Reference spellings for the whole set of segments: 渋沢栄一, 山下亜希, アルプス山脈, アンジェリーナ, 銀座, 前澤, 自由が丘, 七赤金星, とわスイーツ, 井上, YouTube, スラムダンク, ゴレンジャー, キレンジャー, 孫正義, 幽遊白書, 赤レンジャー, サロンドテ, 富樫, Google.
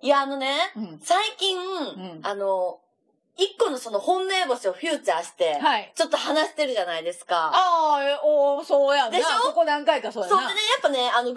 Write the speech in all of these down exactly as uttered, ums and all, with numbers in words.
いや、あのね、うん、最近、うん、あの、一個のその本命星をフューチャーして、はい、ちょっと話してるじゃないですか。ああ、おー、そうやんな。でしょ？ここ何回かそうやな。そうでね、やっぱね、あの、Google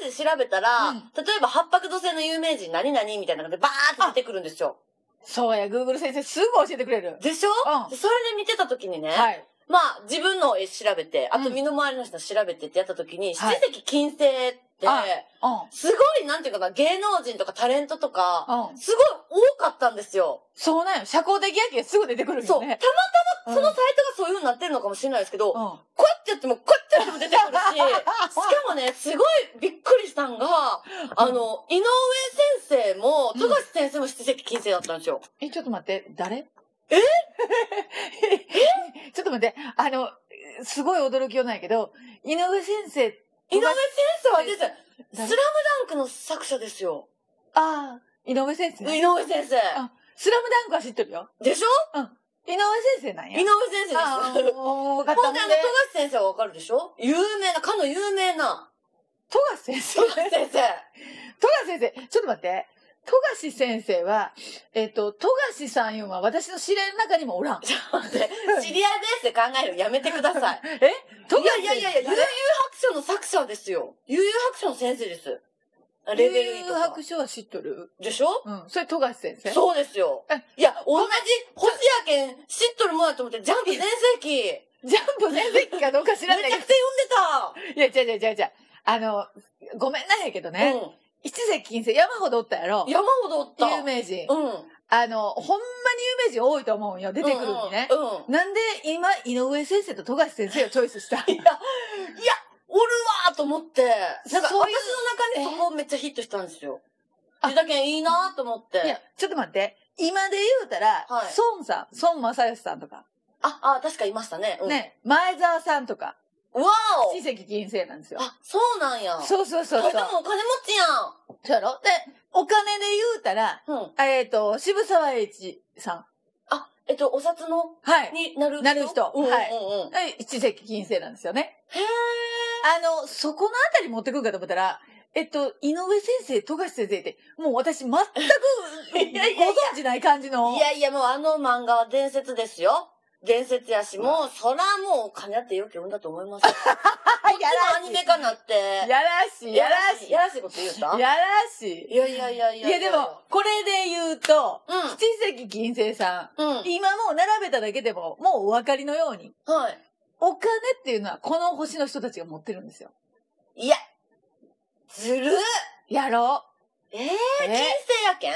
先生で調べたら、うん、例えば八白土星の有名人何々みたいなのでバーって出てくるんですよ。そうや、Google 先生すぐ教えてくれる。でしょ？うん、それで見てた時にね、はい、まあ、自分の絵調べて、あと身の回りの人調べてってやった時に、うん、七石金星って、ああ、うん、すごいなんていうかな、芸能人とかタレントとか、うん、すごい多かったんですよ。そうなんよ。社交的やけすぐ出てくるんですね。そう。たまたまそのサイトがそういう風になってるのかもしれないですけど、うん、こうやってやってもこうやってやっても出てくるし、しかもね、すごいびっくりしたんが、あの、井上先生も、富樫先生も七石金星だったんですよ。うん、え、ちょっと待って、誰？え？え？ちょっと待って、あの、すごい驚きようなんやけど、井上先生って、井上先生は出てスラムダンクの作者ですよ。ああ、井上先生。井上先生。スラムダンクは知ってるよ。でしょ？うん。井上先生なんや。井上先生です。あー、もう分かったんで。今回の富樫先生はわかるでしょ？有名な、かの有名な。富樫先生。富樫先生。富樫先生。ちょっと待って。富樫先生は、えっと、富樫さんよんは私の知り合いの中にもおらん。ちょっと待って、知り合いですって考えるのやめてください。え？富樫？いやいやいや、悠々白書の作者ですよ。悠々白書の先生です。レベルいいとか。悠々白書は知っとる。でしょ？うん。それ富樫先生？そうですよ。いや、同じ、星やけん、知っとるもんやと思って、ジャンプ全盛期。ジャンプ全盛期かどうか知らないけど。めちゃくちゃ読んでた。いや、違う違う違う違う。あの、ごめんなんやけどね。うん。一石金星、山ほどおったやろ。山ほどおった。有名人。うん。あの、ほんまに有名人多いと思うんよ。出てくるにね。うんうんうん、なんで今、井上先生と富樫先生をチョイスしたいや、いや、おるわーと思って。なんか、私の中にそこめっちゃヒットしたんですよ。で、だけんいいなーと思って。いや、ちょっと待って。今で言うたら、はい、孫さん、孫正義さんとか。あ、あ、確かいましたね。うん、ね、前澤さんとか。わお！七石金星なんですよ。あ、そうなんや。そうそうそう。それでもお金持ちやん。そうやろ？で、お金で言うたら、うん、えっと、渋沢栄一さん。あ、えっと、お札の、はい。になる人。なる人。はい。七石金星なんですよね。へー。あの、そこのあたり持ってくるかと思ったら、えっと、井上先生、富樫先生って、もう私全く、ご存知ない感じの。いやいや、もうあの漫画は伝説ですよ。伝説やし、もう、そらもう、金あってよく読んだと思います。こっちのアニメ化なって。やらしい、やらしい。やらしいこと言うた？やらしい。いやいやいやいや。いやでも、これで言うと、七石金星さん、今もう並べただけでも、もうお分かりのように、はい。お金っていうのは、この星の人たちが持ってるんですよ。いや、ずるっ！やろう。えぇ、金星やけん？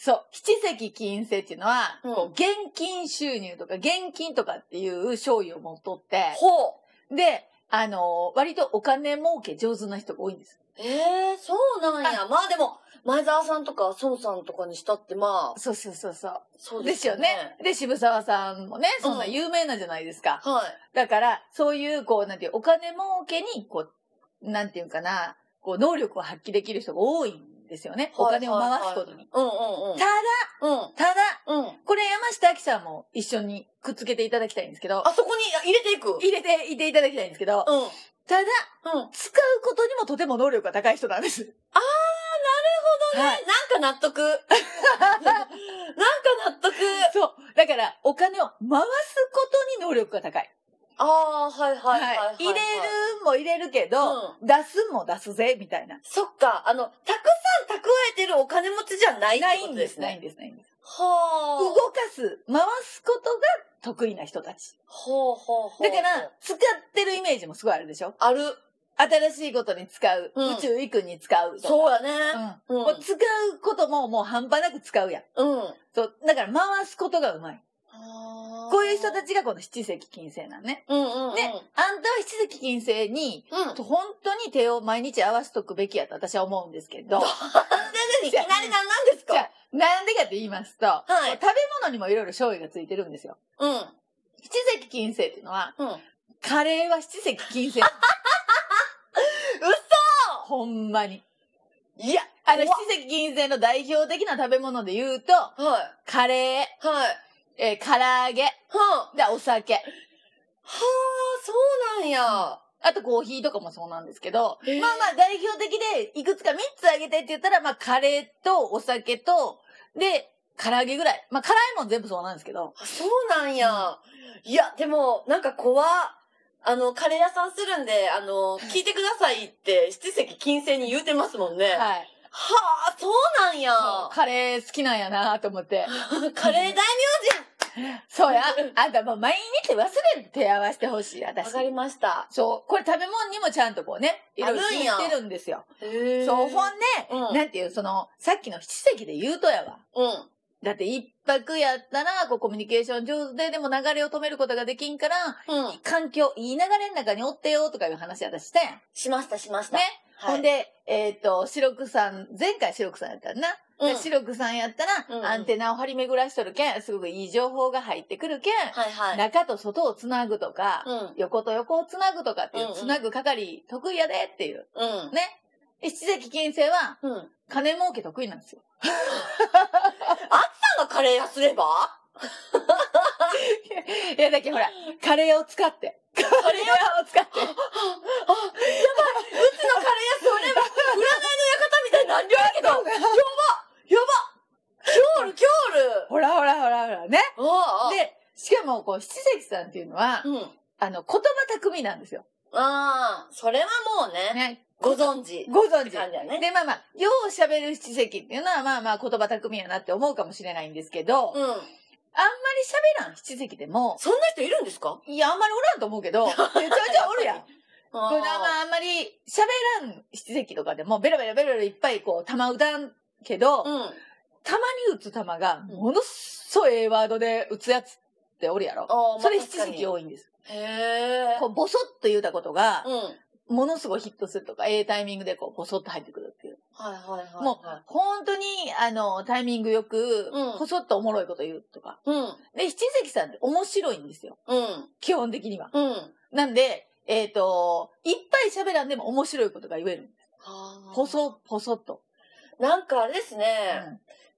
そう。七石金星っていうのは、うん、こう現金収入とか現金とかっていう商品を持っとって。ほう。で、あのー、割とお金儲け上手な人が多いんです。ええー、そうなんや。まあでも、前澤さんとか孫さんとかにしたってまあ。そうそうそうそう。そうですよね。で、渋沢さんもね、そんな有名なんじゃないですか。うん、はい。だから、そういう、こう、なんていう、お金儲けに、こう、なんていうかな、こう、能力を発揮できる人が多い。ですよね。お金を回すことに。ただ、ただ、これ山下亜希さんも一緒にくっつけていただきたいんですけど。あそこに入れていく？入れていていただきたいんですけど。ただ、使うことにもとても能力が高い人なんです。あー、なるほどね。なんか納得。なんか納得。そう。だから、お金を回すことに能力が高い。ああ、はいはいはい、はい。入れるも入れるけど、うん、出すも出すぜ、みたいな。そっか、あの、たくさん蓄えてるお金持ちじゃないってことですね。ないんです、ないんです。はあ。動かす、回すことが得意な人たち。ほうほうほう。だから、使ってるイメージもすごいあるでしょ？ある。新しいことに使う。うん、宇宙行くに使う。そうやね。うん。うん、もう使うことももう半端なく使うやん。うん。そう。だから、回すことがうまい。こういう人たちがこの七石金星なんね。で、あんたは七石金星に、うん、本当に手を毎日合わせとくべきやと私は思うんですけど。全然いきなり何なんですか？じゃあ、なんでかって言いますと、はい、食べ物にもいろいろ醤油がついてるんですよ。うん、七石金星っていうのは、うん、カレーは七石金星。嘘ほんまに。いや、あの七石金星の代表的な食べ物で言うと、はい、カレー。はいえー、唐揚げ。はあ、で、お酒。はあ、そうなんや。あとコーヒーとかもそうなんですけど、えー、まあまあ代表的でいくつかみっつあげたいって言ったら、まあカレーとお酒と、で、唐揚げぐらい。まあ辛いもん全部そうなんですけど。そうなんや。いや、でもなんか怖っ。あの、カレー屋さんするんで、あの、聞いてくださいって、七席金星に言うてますもんね。はい。はあ、そうなんや。カレー好きなんやなと思って。カレー大名人そうや。あんたもう毎日忘れて手合わせてほしい、私。わかりました。そう。これ食べ物にもちゃんとこうね、いろいろ言ってるんですよ。へそう、ほんで、うん、なんていう、その、さっきの七席で言うとやわ。うん。だって一泊やったら、こうコミュニケーション上手ででも流れを止めることができんから、うん、環境、いい流れの中におってよとかいう話私してん。しました、しました。ね。はい、ほんで、えっと、白くさん、前回白くさんやったんな。うん、白くさんやったら、アンテナを張り巡らしとるけん、すごくいい情報が入ってくるけん、はいはい、中と外をつなぐとか、うん、横と横をつなぐとかっていう、つなぐ係得意やでっていう。うん、ね。七石金星は、うん、金儲け得意なんですよ。あったのカレー屋すればいや、だけどほら、カレーを使って。カレーを使って。あ、やばい。うちのカレー屋すれば、占いの館みたいになんりょやけど。やばやばキョール、キョールほらほらほらほらね。で、しかも、こう、七石さんっていうのは、うん、あの、言葉巧みなんですよ。ああ、それはもうね。ねご存知。ご存知。ね、で、まあまあ、よう喋る七石っていうのは、まあまあ、言葉巧みやなって思うかもしれないんですけど、うん、あんまり喋らん七石でも。そんな人いるんですか？いや、あんまりおらんと思うけど、ちょいちょいおるやん。ああんまり喋らん七石とかでも、ベラベラベラベラいっぱいこう、玉打たんけど、うん、たまに打つ玉が、ものすごいええワードで打つやつっておるやろ。うん、それ七石多いんです。へー。こう、ボソッと言うたことが、うんものすごいヒットするとか、ええタイミングでこう、ボソッと入ってくるっていう。はいはいはい、はい。もう、本当に、あの、タイミングよく、こそっとおもろいこと言うとか。うん。で、七石さんって面白いんですよ。うん。基本的には。うん。なんで、えっと、いっぱい喋らんでも面白いことが言えるんです。はあ。ポソ、ポソっと。なんかあれですね、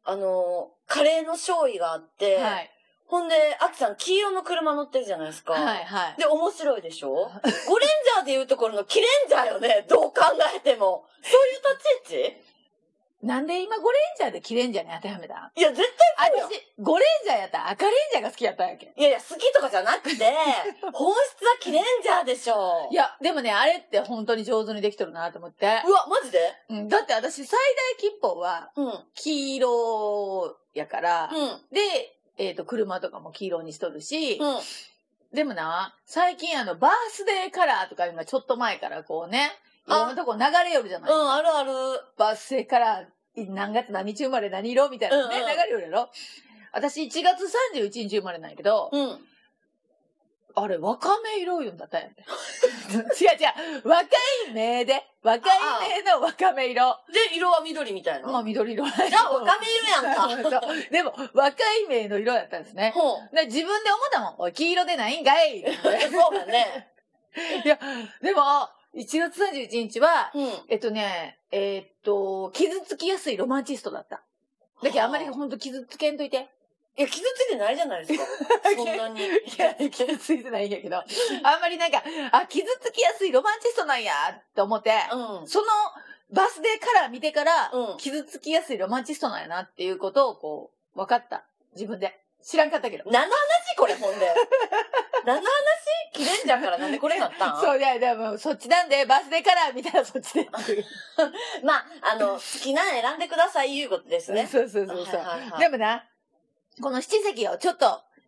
うん、あの、カレーの醤油があって、はい。ほんで、アキさん、黄色の車乗ってるじゃないですか。はいはい。で、面白いでしょ？ゴレンジャーで言うところのキレンジャーよね。どう考えても。そういう立ち位置？なんで今ゴレンジャーでキレンジャーに当てはめた？いや、絶対そうよ。私、ゴレンジャーやったら赤レンジャーが好きやったんやけ。いやいや、好きとかじゃなくて、本質はキレンジャーでしょ。いや、でもね、あれって本当に上手にできとるなと思って。うわ、マジで？うん。だって私、最大吉報は、黄色やから、うん、で、えっと、車とかも黄色にしとるし、うん、でもな、最近あの、バースデーカラーとか今ちょっと前からこうね、いろんなとこ流れよるじゃないですか。うん、あるある。バースデーカラー、何月何日生まれ何色みたいなね、うんうん、流れよるやろ。私いちがつさんじゅういちにち生まれないけど、うん、あれ、若め色言うんだったよね。違う違う、若い目で、若い目の若め色。で、色は緑みたいな。まあ緑色。じゃあ若め色やんか。でも、若い目の色だったんですね。で自分で思ったもん。おい、黄色でないんかい。そうだね。いや、でも、いちがつさんじゅういちにちは、うん、えっとね、えー、っと、傷つきやすいロマンチストだった。だけどあんまりほんと傷つけんといて。いや、傷ついてないじゃないですか。そんなに。いや、傷ついてないんやけど。あんまりなんか、あ、傷つきやすいロマンチストなんや、って思って、うん、そのバスデーカラー見てから、うん、傷つきやすいロマンチストなんやなっていうことをこう、分かった。自分で。知らんかったけど。何の話これ、ほんで。何の話キレンジャーからなんでこれになったん？そう、いや、でも、そっちなんで、バースデーカラー見たらそっちで。まあ、あの、好きなの選んでください、いうことですね。そうそうそうそう。でもな、この七石をちょっと、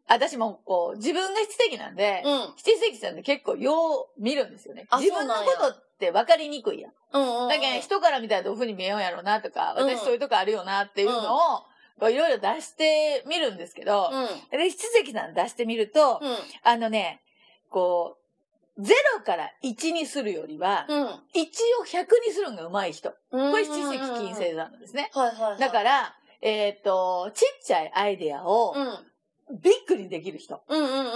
私もこう、自分が七石なんで、うん、七石さんって結構よう見るんですよね。自分のことって分かりにくいやん。だけど人から見たらどういう風に見えようやろうなとか、うん、私そういうとこあるよなっていうのを、いろいろ出してみるんですけど、うん、で、七石さん出してみると、うん、あのね、こう、ゼロからいちにするよりは、うん、いちをひゃくにするのが上手い人。これ七石金星なんですね。だから、えっと、ちっちゃいアイデアを、びっくりできる人。うんうんうんうん。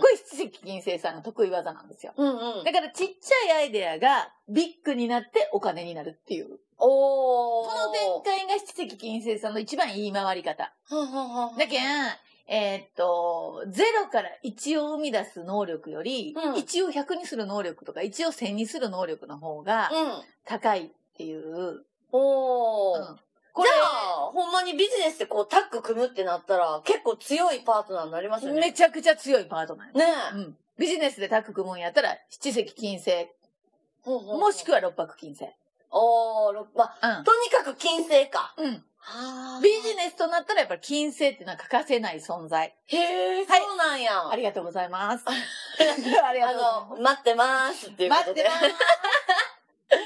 これ七石金星さんの得意技なんですよ。うんうん。だからちっちゃいアイデアがビッグになってお金になるっていう。おー。この展開が七石金星さんの一番いい回り方。ははは。だけん、えー、っと、ゼロからいちを生み出す能力より、うん、いちをひゃくにする能力とか、いちをせんにする能力の方が高いっていう。うん、おー。うん、これじゃあ、ほんまにビジネスでこうタッグ組むってなったら、結構強いパートナーになりますよね。めちゃくちゃ強いパートナー。ねえ、うん。ビジネスでタッグ組むんやったら、七石金星。ほうほうほう、もしくは六白金星。おー、六白、うん。とにかく金星か。うん。はビジネスとなったらやっぱり金星っていうのは欠かせない存在。へえ、はい、そうなんや。ありがとうございます。ありがとうございます。あの、待ってますっていうことで。待ってま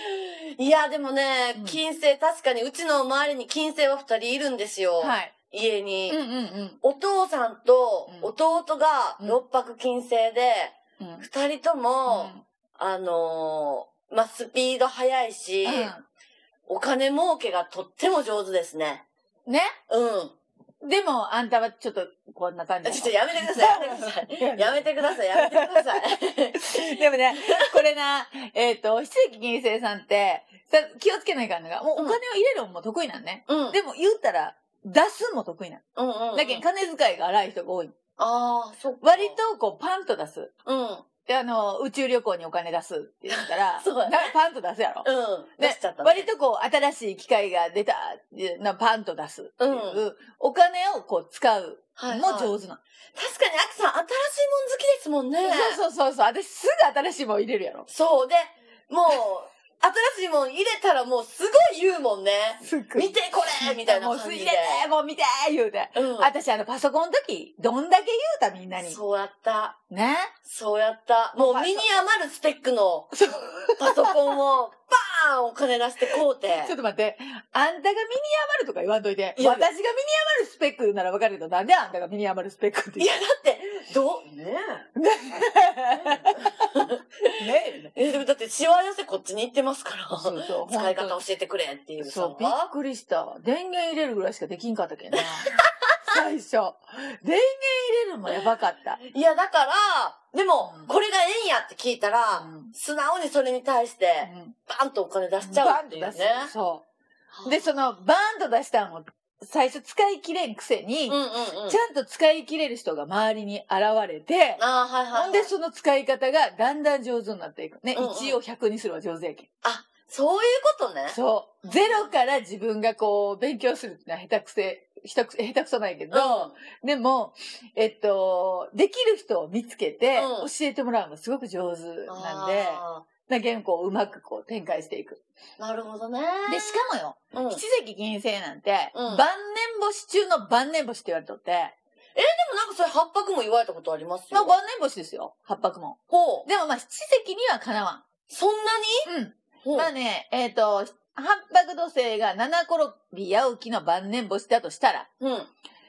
す。いや、でもね、うん、金星、確かにうちの周りに金星は二人いるんですよ。はい。家に。うんうんうん。お父さんと弟が六白金星で、二、うん、人とも、うん、あのー、まあ、スピード速いし、うん、お金儲けがとっても上手ですね。ね？うん。でも、あんたはちょっと、こんな感じ。ちょっとやめてください。やめてください。やめてください。やめてください。でもね、これな、えっと、七石金星さんって、気をつけないからな。もうお金を入れるのも得意なんね。うん、でも、言ったら、出すも得意なん。うんうんうん、だけど、金遣いが荒い人が多い。ああ、そっか。割と、こう、パンと出す。うん。で、あの、宇宙旅行にお金出すって言ったら、そうね、パンと出すやろ。うん。出しちゃった、ね。割とこう、新しい機会が出た、パンと出すっていう、うん、お金をこう、使うの上手なの、はいはい。確かに、アキさん、新しいもん好きですもんね。そうそうそうそう。私、すぐ新しいもん入れるやろ。そう。で、もう、新しいもん入れたらもうすごい言うもんね。見てこれみたいな感じで。もう入れてもう見て言うて。うん。私あのパソコンの時、どんだけ言うたみんなに。そうやった。ね。そうやった。もう身に余るスペックのパソコンをバーンお金出してこうて。ちょっと待って。あんたが身に余るとか言わんといて。いや、私が身に余るスペックならわかるけど、なんであんたが身に余るスペックって言う。いや、だって、どう、ねえ。ねえ。ねえ。でもだって、しわ寄せこっちに行ってます。そうそう、使い方教えてくれっていう。そう、びっくりした。電源入れるぐらいしかできんかったけどな。最初。電源入れるもやばかった。いや、だから、でも、うん、これが縁やって聞いたら、うん、素直にそれに対して、うん、バンとお金出しちゃうっていうね。バンと出す。そう。で、その、バンと出したのを、最初使い切れんくせに、うんうんうん、ちゃんと使い切れる人が周りに現れて、あ、はいはいはい、ほんでその使い方がだんだん上手になっていく。ね、うんうん、いちをひゃくにするは上手やけん。あ、そういうことね。そう。ゼロから自分がこう、勉強するってのは下手くせ、下手くそないけど、うん、でも、えっと、できる人を見つけて、うん、教えてもらうのがすごく上手なんで、な原稿をうまくこう展開していく。なるほどね。で、しかもよ、うん、七石金星なんて、うん、晩年星中の晩年星って言われとって。えー、でもなんかそれ八白も言われたことありますよ。まあ、晩年星ですよ、八白も。ほう。でもまあ七石にはかなわん。そんなに？うん。ほう。まあね、えっと、八白土星が七転び八起の晩年星だとしたら、うん、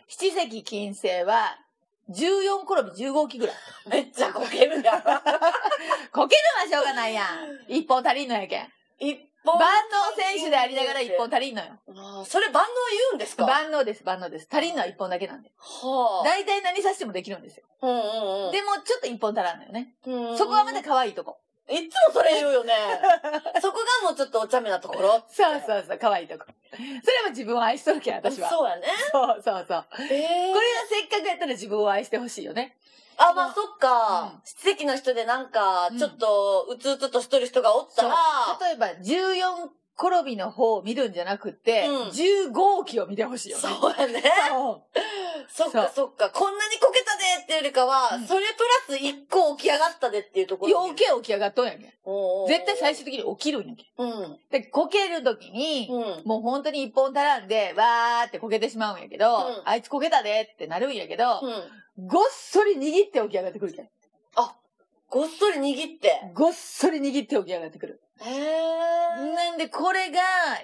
七石金星は、じゅうよん転びじゅうご起ぐらい。めっちゃこけるやん。こけるはしょうがないやん。一本足りんのやけん。一本。万能選手でありながら一本足りんのよ。あ、それ万能言うんですか？万能です、万能です。足りんのはいっぽんだけなんで。はあ。大体何さしてもできるんですよ。うんうんうん。でもちょっと一本足らんのよね。うん。そこはまた可愛いとこ。いつもそれ言うよね。そこがもうちょっとお茶目なところ。そうそうそう、可愛いとこ。それは自分を愛しとるけん、私は。そうやね。そうそうそう。えー、これはせっかくやったら自分を愛してほしいよね。あ、まあそっか。うん、七石の人でなんか、ちょっと、うつうつとしとる人がおったら、うん、例えば、じゅうよん転びの方を見るんじゃなくて、うん、じゅうご期を見てほしいよね。そうやね。そっかそっか。こんなにこけたでっていうよりかは、うん、それプラス一個起き上がったでっていうところ。起き起き上がっとんやけん。絶対最終的に起きるんやけん。うん。で、こけるときに、うん、もう本当に一本足らんで、わーってこけてしまうんやけど、うん、あいつこけたでってなるんやけど、うん、ごっそり握って起き上がってくるけん。あ、ごっそり握って。ごっそり握って起き上がってくる。へー。なんで、これが、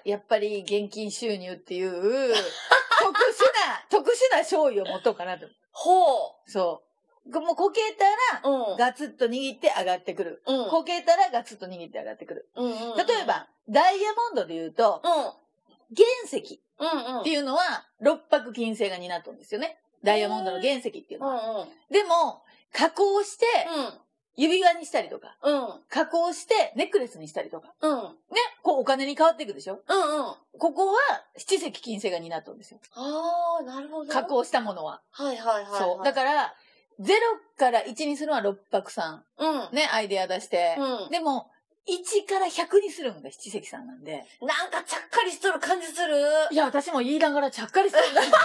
やっぱり現金収入っていう、特殊な、特殊な勝利を持とうかなと。ほう。そう。もうこけたら、ガツッと握って上がってくる。うん、こけたらガツッと握って上がってくる。うんうんうん、例えば、ダイヤモンドで言うと、うん、原石っていうのは、六白金星が担っとるんですよね。ダイヤモンドの原石っていうのは。うんうん、でも、加工して、うん、指輪にしたりとか、うん。加工して、ネックレスにしたりとか、うん。ね、こうお金に変わっていくでしょ？うんうん。ここは、七石金星が担ったんですよ。あー、なるほど。加工したものは。はいはいはい、はい。そう。だから、ゼロからいちにするのは六白さん。うん。ね、アイデア出して。うん。でも、いちからひゃくにするのが七石さんなんで。なんかちゃっかりしとる感じする。いや、私も言いながらちゃっかりしとる。原石見つ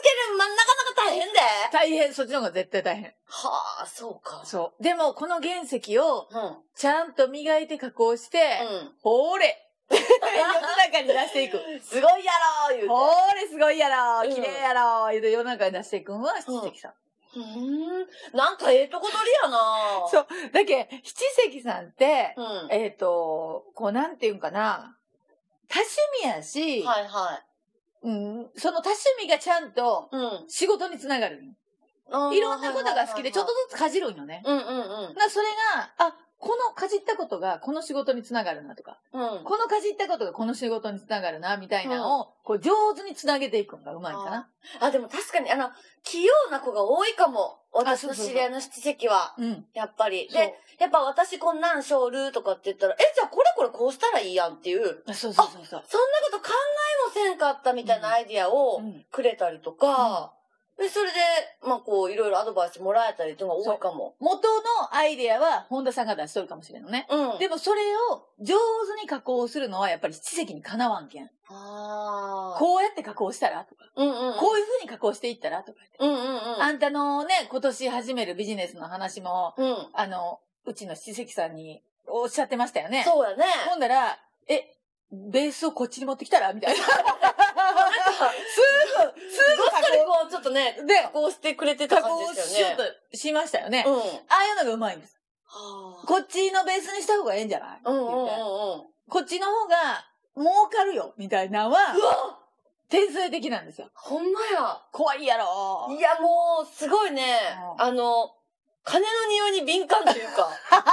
ける真ん中のが大変で。大変、そっちの方が絶対大変。はあ、そうか。そう。でも、この原石を、ちゃんと磨いて加工して、うん、ほーれ世の中に出していく。すごいやろー言うて。ほーれすごいやろー綺麗やろー言うて世の中に出していくのは七石さん。うんうん、なんかええとこ取りやなぁ。そう。だけど、七石さんって、うん、えっと、こうなんていうんかな、多趣味やし、はいはい。うん、その多趣味がちゃんと、仕事につながる。うん、いろんなことが好きで、ちょっとずつかじるんよね。うんうんうん。それが、あ、このかじったことがこの仕事につながるなとか、うん、このかじったことがこの仕事につながるな、みたいなのを、こう上手につなげていくのがうまいかな。あ, あ、でも確かに、あの、器用な子が多いかも。私の知り合いの七石は。うん、やっぱり。で、やっぱ私こんなんしょるとかって言ったら、え、じゃあこれこれこうしたらいいやんっていう。あ、そうそうそうそう。そんなこと考えもせんかったみたいなアイディアをくれたりとか、うんうん、で、それで、まあ、こう、いろいろアドバイスもらえたりとか多いかも。元のアイデアは、本田さんが出しとるかもしれんのね。うん。でも、それを上手に加工するのは、やっぱり七石にかなわんけん。ああ。こうやって加工したらとか。うんうん。こういう風に加工していったらとか。うんうんうん。あんたのね、今年始めるビジネスの話も、うん。あの、うちの七石さんにおっしゃってましたよね。そうやね。ほんなら、え、ベースをこっちに持ってきたらみたいな。すぐ、すぐ加工。こう、ちょっとね、で、加工してくれてた感じですよね。加工しようとしましたよね。うん。ああいうのがうまいんです。こっちのベースにした方がええんじゃない？うんうんうんうん。こっちの方が儲かるよみたいなのは、天才的なんですよ。ほんまや。怖いやろ。いや、もう、すごいね、あの、金の匂いに敏感というか、悪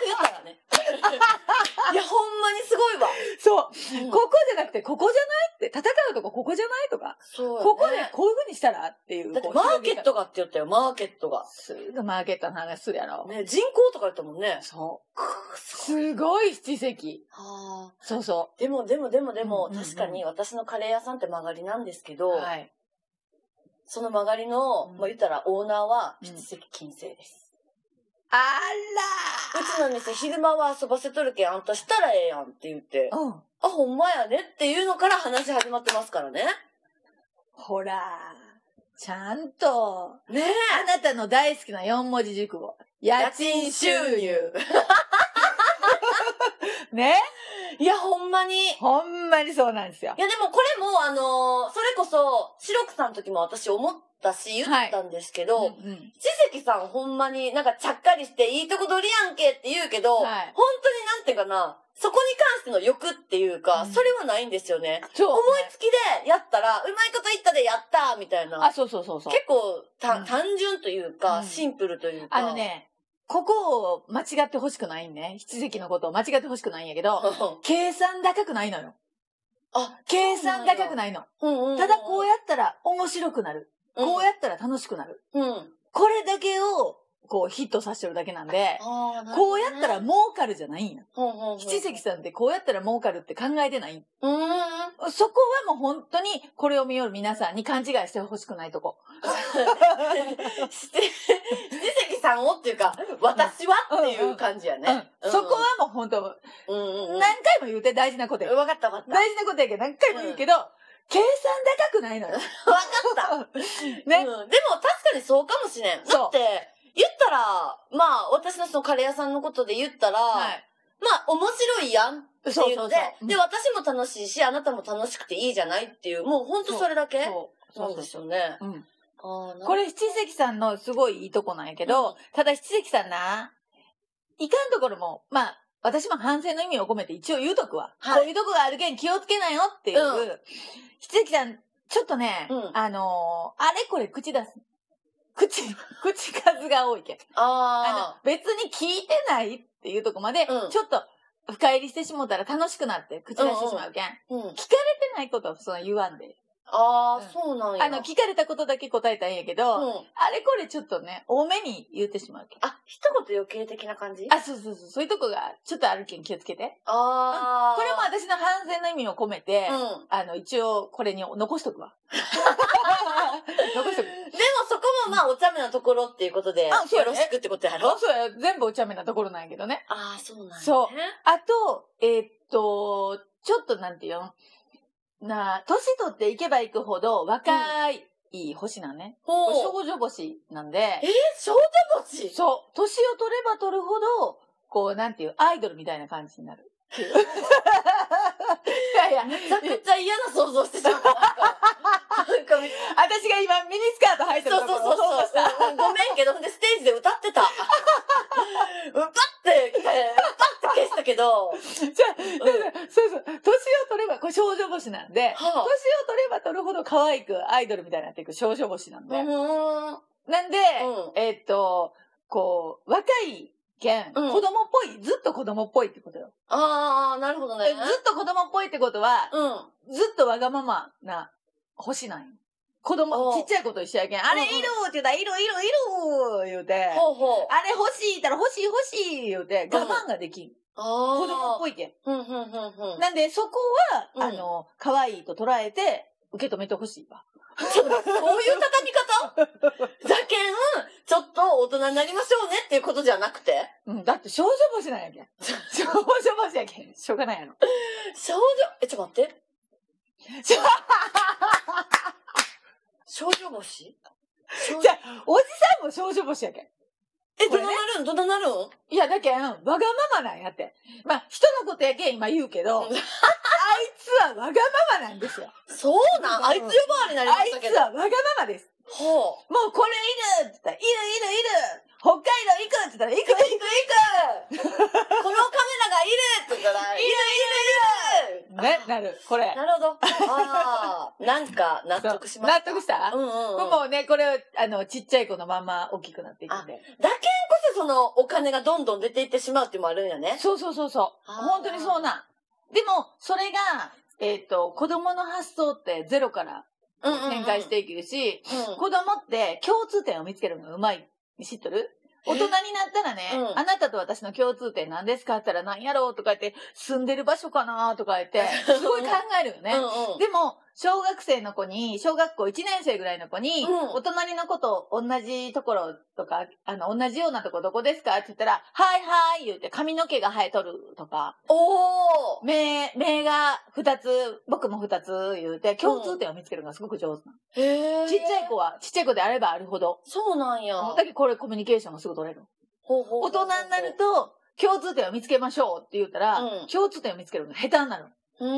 く言ったらね。いや、ほんまにすごいわ。そう。うん、ここじゃなくて、ここじゃないって、戦うとこここじゃないとか、そうね、ここでこういう風にしたらっていう。だってマーケットがって言ったよ、マーケットが。すぐマーケットの話するやろ。ね、人口とか言ったもんね。そう。すごい七石。はあ。そうそう。でも、でも、でも、でも、確かに私のカレー屋さんって曲がりなんですけど、はい、その曲がりの、まあ、言ったらオーナーは七石金星です。うん、あらー、うちの店昼間は遊ばせとるけん、あんたしたらええやんって言って。うん。あ、ほんまやねっていうのから話始まってますからね。ほらー、ちゃんと。ねえ。あなたの大好きなよん文字熟語。家賃収入。ね、いや、ほんまに。ほんまにそうなんですよ。いや、でもこれも、あのー、それこそ、白くさんの時も私思って、私言ったんですけど、はい、うんうん、七石さんほんまになんかちゃっかりしていいとこ取りやんけって言うけど、はい、本当になんていうかな、そこに関しての欲っていうか、うん、それはないんですよね。そうね、思いつきでやったら、うまいこといったでやったみたいな。あ、そうそうそうそう。結構た、うん、単純というか、シンプルというか。うん、あのね、ここを間違ってほしくないんね。七石のことを間違ってほしくないんやけど、計算高くないのよ。あ、計算高くないの。ただこうやったら面白くなる。こうやったら楽しくなる。うん。これだけを、こうヒットさせてるだけなんで、こうやったら儲かるじゃないんや。七石さんってこうやったら儲かるって考えてない。そこはもう本当にこれを見よる皆さんに勘違いしてほしくないとこ。七石さんをっていうか、私はっていう感じやね。そこはもう本当、何回も言うて大事なことや。わかったわかった。大事なことやけど何回も言うけど、計算高くないのよ。わかった。ね、うん。でも確かにそうかもしれん。だって、言ったら、まあ、私のそのカレー屋さんのことで言ったら、はい、まあ、面白いやんっていうので、で、私も楽しいし、あなたも楽しくていいじゃないっていう、もうほんとそれだけなんですよね。これ七石さんのすごいいいとこなんやけど、うん、ただ七石さんな、いかんところも、まあ、私も反省の意味を込めて一応言うとくわ。はい、こういうとこがあるけん気をつけないよっていう。うん、七石さん、ちょっとね、うん、あのー、あれこれ口出す。口、口数が多いけん。ああ。別に聞いてないっていうとこまで、うん、ちょっと深入りしてしもうたら楽しくなって口出してしまうけん。うんうん、聞かれてないことはその言わんで。ああ、そうなんや。あの、聞かれたことだけ答えたんやけど、うん、あれこれちょっとね、多めに言ってしまうけど。あ、一言余計的な感じ？あ、そうそうそう、そういうとこがちょっとあるけん気をつけて。ああ、うん。これも私の反省の意味を込めて、うん、あの、一応これに残しとくわ。残しとく。でもそこもまあお茶目なところっていうことで、あ、そうよろしくってことやろ？あ、そうや、全部お茶目なところなんやけどね。ああ、そうなんや、ね。そう。あと、えー、っと、ちょっとなんていうの？なあ、年取っていけばいくほど若い、うん、星なんね。ほう。少女星なんで。えー、少女星？そう。年を取れば取るほど、こう、なんていう、アイドルみたいな感じになる。いやいや、めちゃくちゃ嫌な想像してしまった。私が今ミニスカート履いてるところを想像した。そうそうそうそう、ごめんけど、ほんでステージで歌ってた。うパッて、うパッて消したけど。じゃあ、うん、そうそう。年を取れば、これ少女星なんで、はあ、年を取れば取るほど可愛くアイドルみたいになっていく少女星なんで。うん、なんで、うん、えー、っと、こう、若い、うん、子供っぽい、ずっと子供っぽいってことよ。ああ、なるほどね。ずっと子供っぽいってことは、うん、ずっとわがままな星なんよ。子供、ちっちゃい子と一緒やけん。あれいるって言うたら、いるいるいる言うて、ほうほう、あれ欲しい言ったら欲しい欲しい言うて、我慢ができん。うん、子供っぽいけん。うんうんうんうん、なんで、そこは、うん、あの、可愛いと捉えて、受け止めてほしいわ。そういう畳み方？だけん、ちょっと大人になりましょうねっていうことじゃなくて。うん、だって少女星なんやけん。少女星やけん。しょうがないやろ。少女、え、ちょっと待って。少女星？じゃあ、おじさんも少女星やけん。え、どうなるん？どうなるん？いや、だけん、わがままなんやって。まあ、人のことやけん今言うけど。あいつはわがままなんですよ。そうなん？あいつ呼ばわりになりましたけど。あいつはわがままです。ほう。もうこれいるって言ったら、いるいるいる北海道行くって言ったら、行く行く行くこのカメラがいるって言ったら、いるいるいるね、なる。これ。なるほど。ああ、なんか納得しました。納得した？うんうんうん。もうね、これ、あの、ちっちゃい子のまま大きくなっていくんで。だけんこそそのお金がどんどん出ていってしまうっていうのもあるんやね。そうそうそうそう。本当にそうなん。でも、それが、えっと、子供の発想ってゼロから展開していけるし、うんうんうん、子供って共通点を見つけるのがうまい。知っとる？大人になったらね、うん、あなたと私の共通点何ですかって言ったら何やろうとか言って、住んでる場所かなとか言って、すごい考えるよね。うんうん、でも、小学生の子に、小学校いちねん生ぐらいの子に、うん、お隣の子と同じところとか、あの、同じようなとこどこですかって言ったら、はいはい言って髪の毛が生えとるとか、おー目、目がふたつ、僕もふたつ言うて、共通点を見つけるのがすごく上手なの、うん。へー。ちっちゃい子は、ちっちゃい子であればあるほど。そうなんや。だけどこれコミュニケーションがすぐ取れる。ほうほうほうほう。大人になると、共通点を見つけましょうって言ったら、うん、共通点を見つけるのが下手になる。うーん、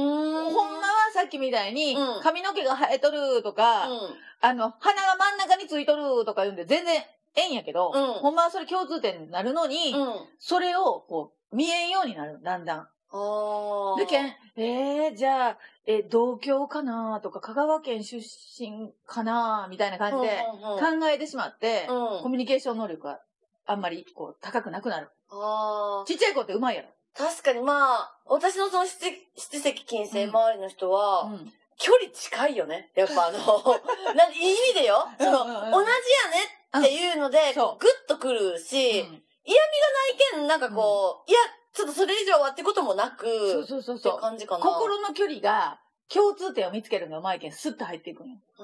ほんまはさっきみたいに、髪の毛が生えとるとか、うん、あの、鼻が真ん中についとるとか言うんで全然ええんやけど、うん、ほんまはそれ共通点になるのに、うん、それをこう見えんようになる、だんだん。あでけん、えー、じゃあ、え、同郷かなとか、香川県出身かなみたいな感じで考えてしまって、うん、コミュニケーション能力があんまりこう高くなくなる。あちっちゃい子ってうまいやろ。確かにまあ、私のその七石金星周りの人は、うんうん、距離近いよね。やっぱあの、なんいい意味でよ。その、うんうんうん、同じやねっていうので、うん、こうグッとくるし、うん、嫌味がないけん、なんかこう、うん、いや、ちょっとそれ以上はってこともなく、そうそうそうそう。って感じかな。心の距離が、共通点を見つけるのがうまいけん、スッと入っていくんよ。あ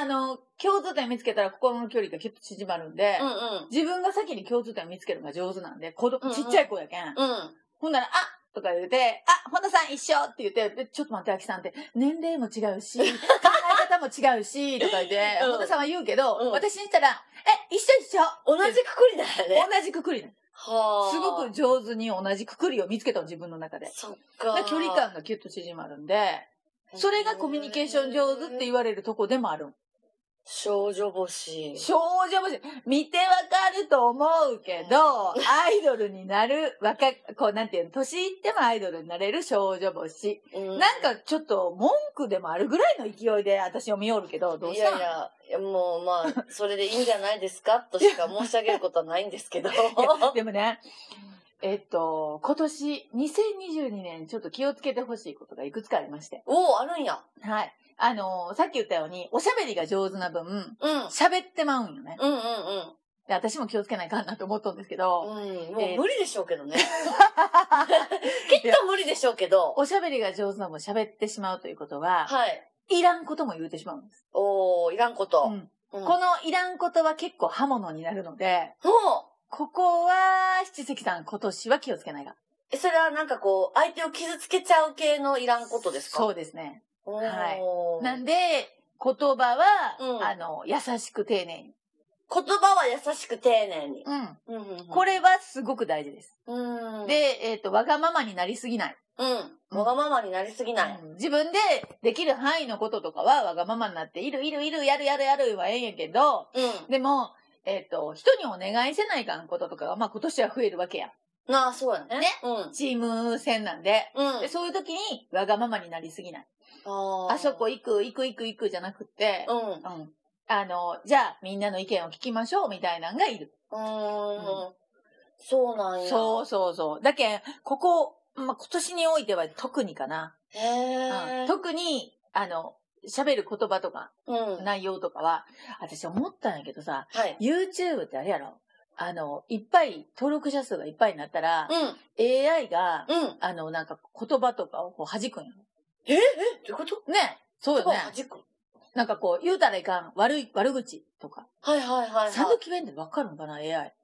れ、あの、共通点見つけたら心の距離がきゅっと縮まるんで、うんうん、自分が先に共通点を見つけるのが上手なんで、子供、ちっちゃい子やけん。うんうん、ほんなら、あとか言うて、あ、本田さん一緒って言って、ちょっと待って、あきさんって、年齢も違うし、考え方も違うし、とか言って、本田さんは言うけど、うん、私にしたら、え、一緒一緒同じくくりだよね。同じくくりだよ。はあ、すごく上手に同じくくりを見つけたの自分の中で。そっか。で距離感がキュッと縮まるんで、それがコミュニケーション上手って言われるとこでもある。少女星。少女星。見てわかると思うけど、うん、アイドルになる、若、こうなんていうの、年いってもアイドルになれる少女星、うん。なんかちょっと文句でもあるぐらいの勢いで私を見おるけど、どうしたの？いやいや。いやもうまあ、それでいいんじゃないですかとしか申し上げることはないんですけど。でもね、えっと、今年にせんにじゅうにねんちょっと気をつけてほしいことがいくつかありまして。おお、あるんや。はい。あのー、さっき言ったように、おしゃべりが上手な分、うん、喋ってまうんよね。うんうんうん。で、私も気をつけないかなと思ったんですけど。うん、もう無理でしょうけどね。きっと無理でしょうけど。おしゃべりが上手な分喋ってしまうということは、はい。いらんことも言うてしまうんです。おー、いらんこと。うんうん、このいらんことは結構刃物になるので、うん、ここは七関さん今年は気をつけないが。それはなんかこう、相手を傷つけちゃう系のいらんことですか？そうですね。はい。なんで、言葉は、うん、あの、優しく丁寧に。言葉は優しく丁寧に。うん。うんうんうん、これはすごく大事です。うんで、えっと、わがままになりすぎない。うん。わがままになりすぎない、うん。自分でできる範囲のこととかはわがままになって、いるいるいる、やるやるやるはええんやけど、うん、でも、えっと、人にお願いせないかんこととかは、まあ今年は増えるわけや。ああ、そうやね。ね、うん、チーム戦なんで、うん、で、そういう時にわがままになりすぎない。あ, あそこ行く、行く、行く、行くじゃなくて、うんうん、あの、じゃあみんなの意見を聞きましょうみたいなのがいる。うーんうん、そうなんや。そうそうそう。だけん、ここ、まあ、今年においては特にかな。へー、うん、特に、あの、喋る言葉とか、うん、内容とかは、私思ったんやけどさ、はい、YouTube ってあれやろ、あの、いっぱい、登録者数がいっぱいになったら、うん、エーアイ が、うん、あの、なんか言葉とかをこう弾くんやろ。ええってことね、そうよね。なんかこう、言うたらいかん、悪い、悪口とか。はいはいはい、はい。サブキ弁ってわかるのかな ?エーアイ。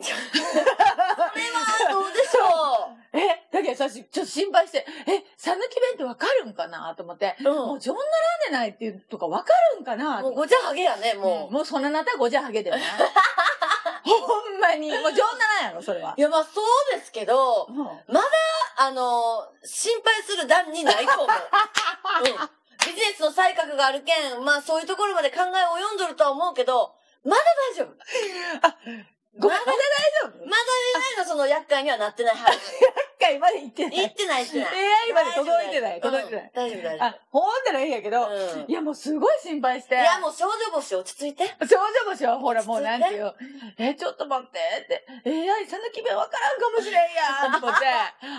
それはどうでしょう。え、だけど私、ちょっと心配して、え、サヌキ弁ってわかるんかなと思って、うん、もうジョンナランでないっていうとかわかるんかなもうごじゃはげやね、もう。うん、もうそんななたごじゃはげだよね。ほんまに。もうジョンナランやろ、それは。いや、まあそうですけど、うん、まだ、あの、心配する段にないと思う。うん、ビジネスの才覚があるけん、まあそういうところまで考えを及んどるとは思うけど、まだ大丈夫。あ、ごめん、まだ大丈夫。まだ エーアイ のその厄介にはなってないはず。厄介まで行ってない。行ってない、行ってない。エーアイ まで届いてない、届いてない。大丈夫、大丈夫。あ、ほんでないんやけど、うん、いやもうすごい心配して。いやもう少女星落ち着いて。少女星はほらもうなんていう。え、ちょっと待ってって、エーアイ さぬき弁わからんかもしれんやんと思って、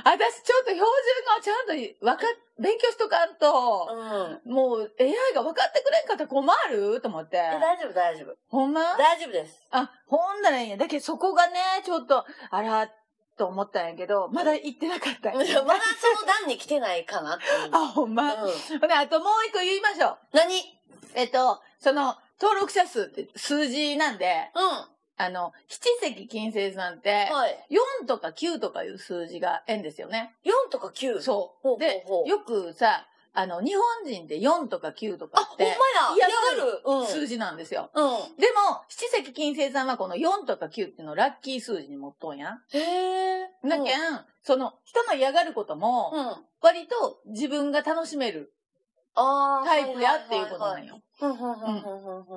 私ちょっと標準がちゃんとわかって、勉強しとかんと、うん、もう エーアイ が分かってくれんかったら困ると思って。大丈夫、大丈夫。ほんま？大丈夫です。あ、ほんならいいんや。だけどそこがね、ちょっと、あら、と思ったんやけど、まだ行ってなかった。まだその段に来てないかなって。あ、ほんま。うん、ほな、あともう一個言いましょう。何？えっと、その、登録者数って数字なんで、うん。あの、七石金星さんって、よんとかきゅうとかいう数字が縁ですよね。よんとか きゅう？ そう。ほうほうほう。で、よくさ、あの、日本人でよんとかきゅうとかって、あ、ほんまや、嫌がる数字なんですよ。うん。でも、七石金星さんはこのよんとかきゅうっていうのをラッキー数字に持っとんや。へぇー。だけん、その、人の嫌がることも、うん、割と自分が楽しめるタイプやっていうことなんよ。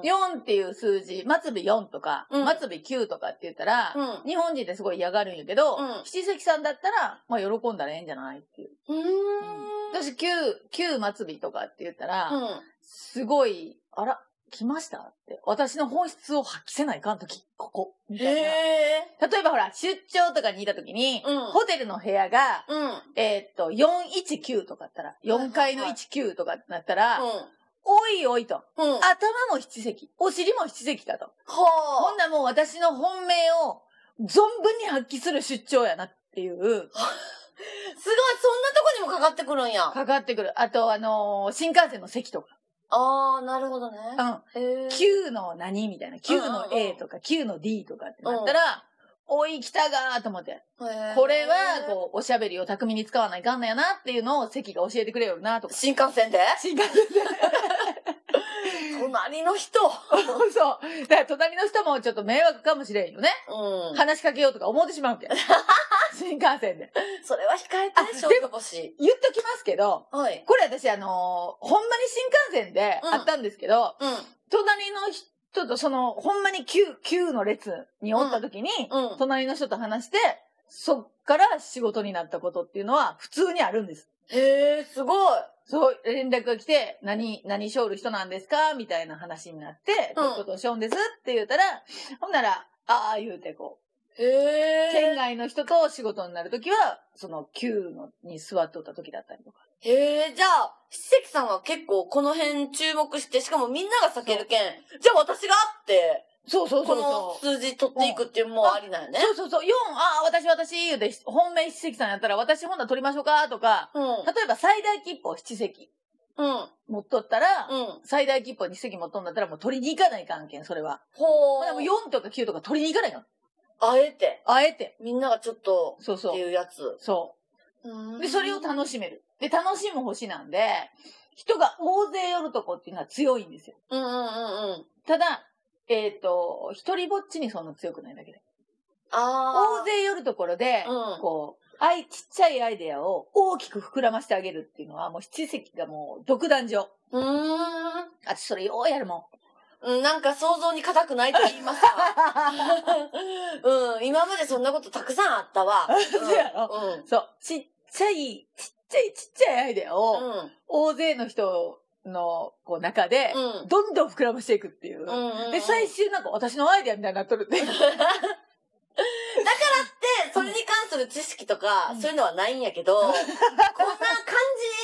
よんっていう数字、末尾よんとか、うん、末尾きゅうとかって言ったら、うん、日本人ってすごい嫌がるんやけど、うん、七石さんだったら、まあ喜んだらええんじゃないっていう。うーん、うん、私きゅう、きゅう末尾とかって言ったら、うん、すごい、あら、来ましたって。私の本質を発揮せないかんとき、ここ。みたいな。えー、例えばほら、出張とかにいたときに、うん、ホテルの部屋が、うん、えっと、よんいちきゅうとかだったら、よんかいのじゅうきゅうとかなったら、うんおいおいと。うん、頭も七石。お尻も七石だと。ほう。ほんなもう私の本命を存分に発揮する出張やなっていう。すごい、そんなとこにもかかってくるんや。かかってくる。あと、あのー、新幹線の席とか。ああ、なるほどね。うん。きゅうの何みたいな。きゅうの A とか、うん、きゅうの D とかってなったら、うんおい、来たがーと思って。これは、こう、おしゃべりを巧みに使わないかんのやなっていうのを関が教えてくれるなとか。新幹線で新幹線で。隣の人。そう。だから隣の人もちょっと迷惑かもしれんよね。うん。話しかけようとか思ってしまうけど。新幹線で。それは控えてでしょ。でも、言っときますけど、はい、これ私あのー、ほんまに新幹線であったんですけど、うんうん、隣の人、ちょっとその、ほんまにきゅう、きゅうの列におった時に、うんうん、隣の人と話して、そっから仕事になったことっていうのは普通にあるんです。へー、すごい。そう、連絡が来て、何、何しょる人なんですかみたいな話になって、こういうことをしょんですって言ったら、うん、ほんなら、ああ言うてこう。へー。県外の人と仕事になるときは、そのきゅうのに座っとった時だったりとか。へえ、じゃあ、七関さんは結構この辺注目して、しかもみんなが避けるけん、じゃあ私がって、そうそうそう。この数字取っていくっていうもうありなんよね。そうそうそう。よん、ああ、私私、言うて、本命七関さんやったら、私本棚取りましょうか、とか、うん、例えば最大切符を七関。うん。持っとったら、うん、最大切符をに席持っとんだったら、もう取りに行かない関係、それは。ほー。でもよんとかきゅうとか取りに行かないの。あえて。あえて。みんながちょっと、そうそう。っていうやつ。そう。うん。で、それを楽しめる。で、楽しむ星なんで、人が大勢寄るとこっていうのは強いんですよ。うんうんうんうん。ただ、えっと、一人ぼっちにそんな強くないだけで。ああ。大勢寄るところで、うん、こう、あい、ちっちゃいアイデアを大きく膨らましてあげるっていうのは、もう七関がもう独壇場。うーん。あ、それようやるもん。うん、なんか想像に固くないと言いますか。うん、今までそんなことたくさんあったわ。そうやろ、うん、そう。ちっちゃい、ちっちゃいちっちゃいアイデアを、うん、大勢の人のこう中で、うん、どんどん膨らましていくっていう。で、最終なんか私のアイデアみたいになっとるって。だからって、それに関する知識とか、そういうのはないんやけど、こんな感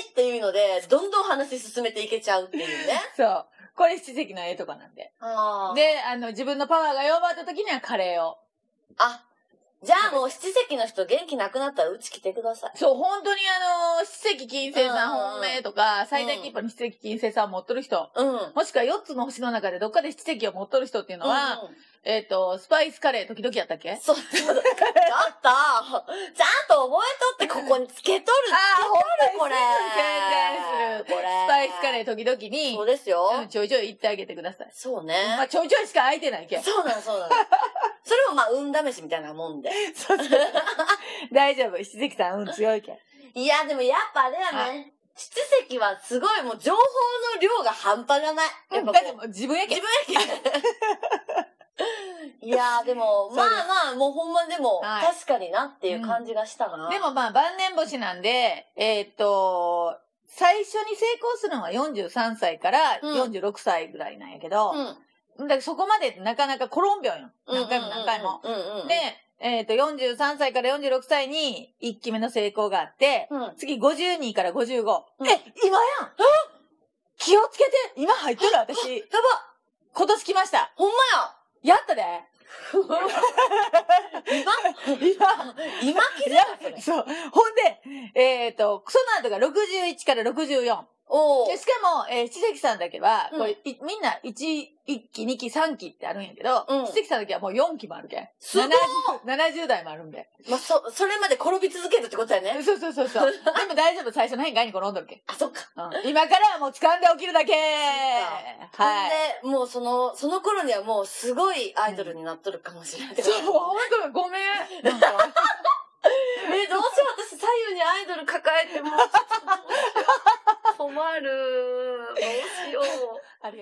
じっていうので、どんどん話進めていけちゃうっていうね。そう。これ七関の絵とかなんで。あで、あの、自分のパワーが弱まった時にはカレーを。あ、じゃあもう七関の人元気なくなったらうち来てください。そう、本当にあの、七関金星さん本命とか、最大切符に七関金星さん持っとる人、うん、もしくはよっつの星の中でどっかで七関を持っとる人っていうのは、うんうん、えっと、スパイスカレー時々やったっけ？そう、そうだ。ちょっと、ちゃんと覚えとってここにつけとる。ああ、ほんとこれ。する。これ。スパイスカレー時々に。そうですよ。ちょいちょい言ってあげてください。そうね。まあ、ちょいちょいしか空いてないけど。そうなの、そうなの。それもまあ、運試しみたいなもんで。そうそう。大丈夫。七関さん、運強いけん。いや、でもやっぱあれだね。七関はすごいもう情報の量が半端じゃない。やっぱ。だってもう自分やけん。自分やけん。いやーでも、まあまあ、もうほんまでも、確かになっていう感じがしたな。はいうん、でもまあ、晩年星なんで、えー、っと、最初に成功するのはよんじゅうさんさいからよんじゅうろくさいぐらいなんやけど、うん、だからそこまでなかなか転んびょんよ。何回も何回も。で、えー、っと、よんじゅうさんさいからよんじゅうろくさいにいっきめの成功があって、うん、次ごじゅうにからごじゅうご。うん、え、今やん気をつけて今入ってる私。やば今年来ました。ほんまややったで今今今気づいたそれ。そう。ほんで、えっと、その後がろくじゅういちからろくじゅうよん。おー。しかも、えー、七関さんだけは、これ、うん、みんないち、いっき、にき、さんきってあるんやけど、うん、七関さんだけはもうよんきもあるけん。すごい !ななじゅう 代もあるんで。まあ、そ、それまで転び続けるってことやね。そうそうそうそう。でも大丈夫、最初の変化に転んどるけん。あ、そっか、うん。今からはもう掴んで起きるだけはい。ほんで、もうその、その頃にはもうすごいアイドルになっとるかもしれない。うん、そう、ほんとごめん。なんかえ、どうしよう私左右にアイドル抱えてもう。困る。どうしよう。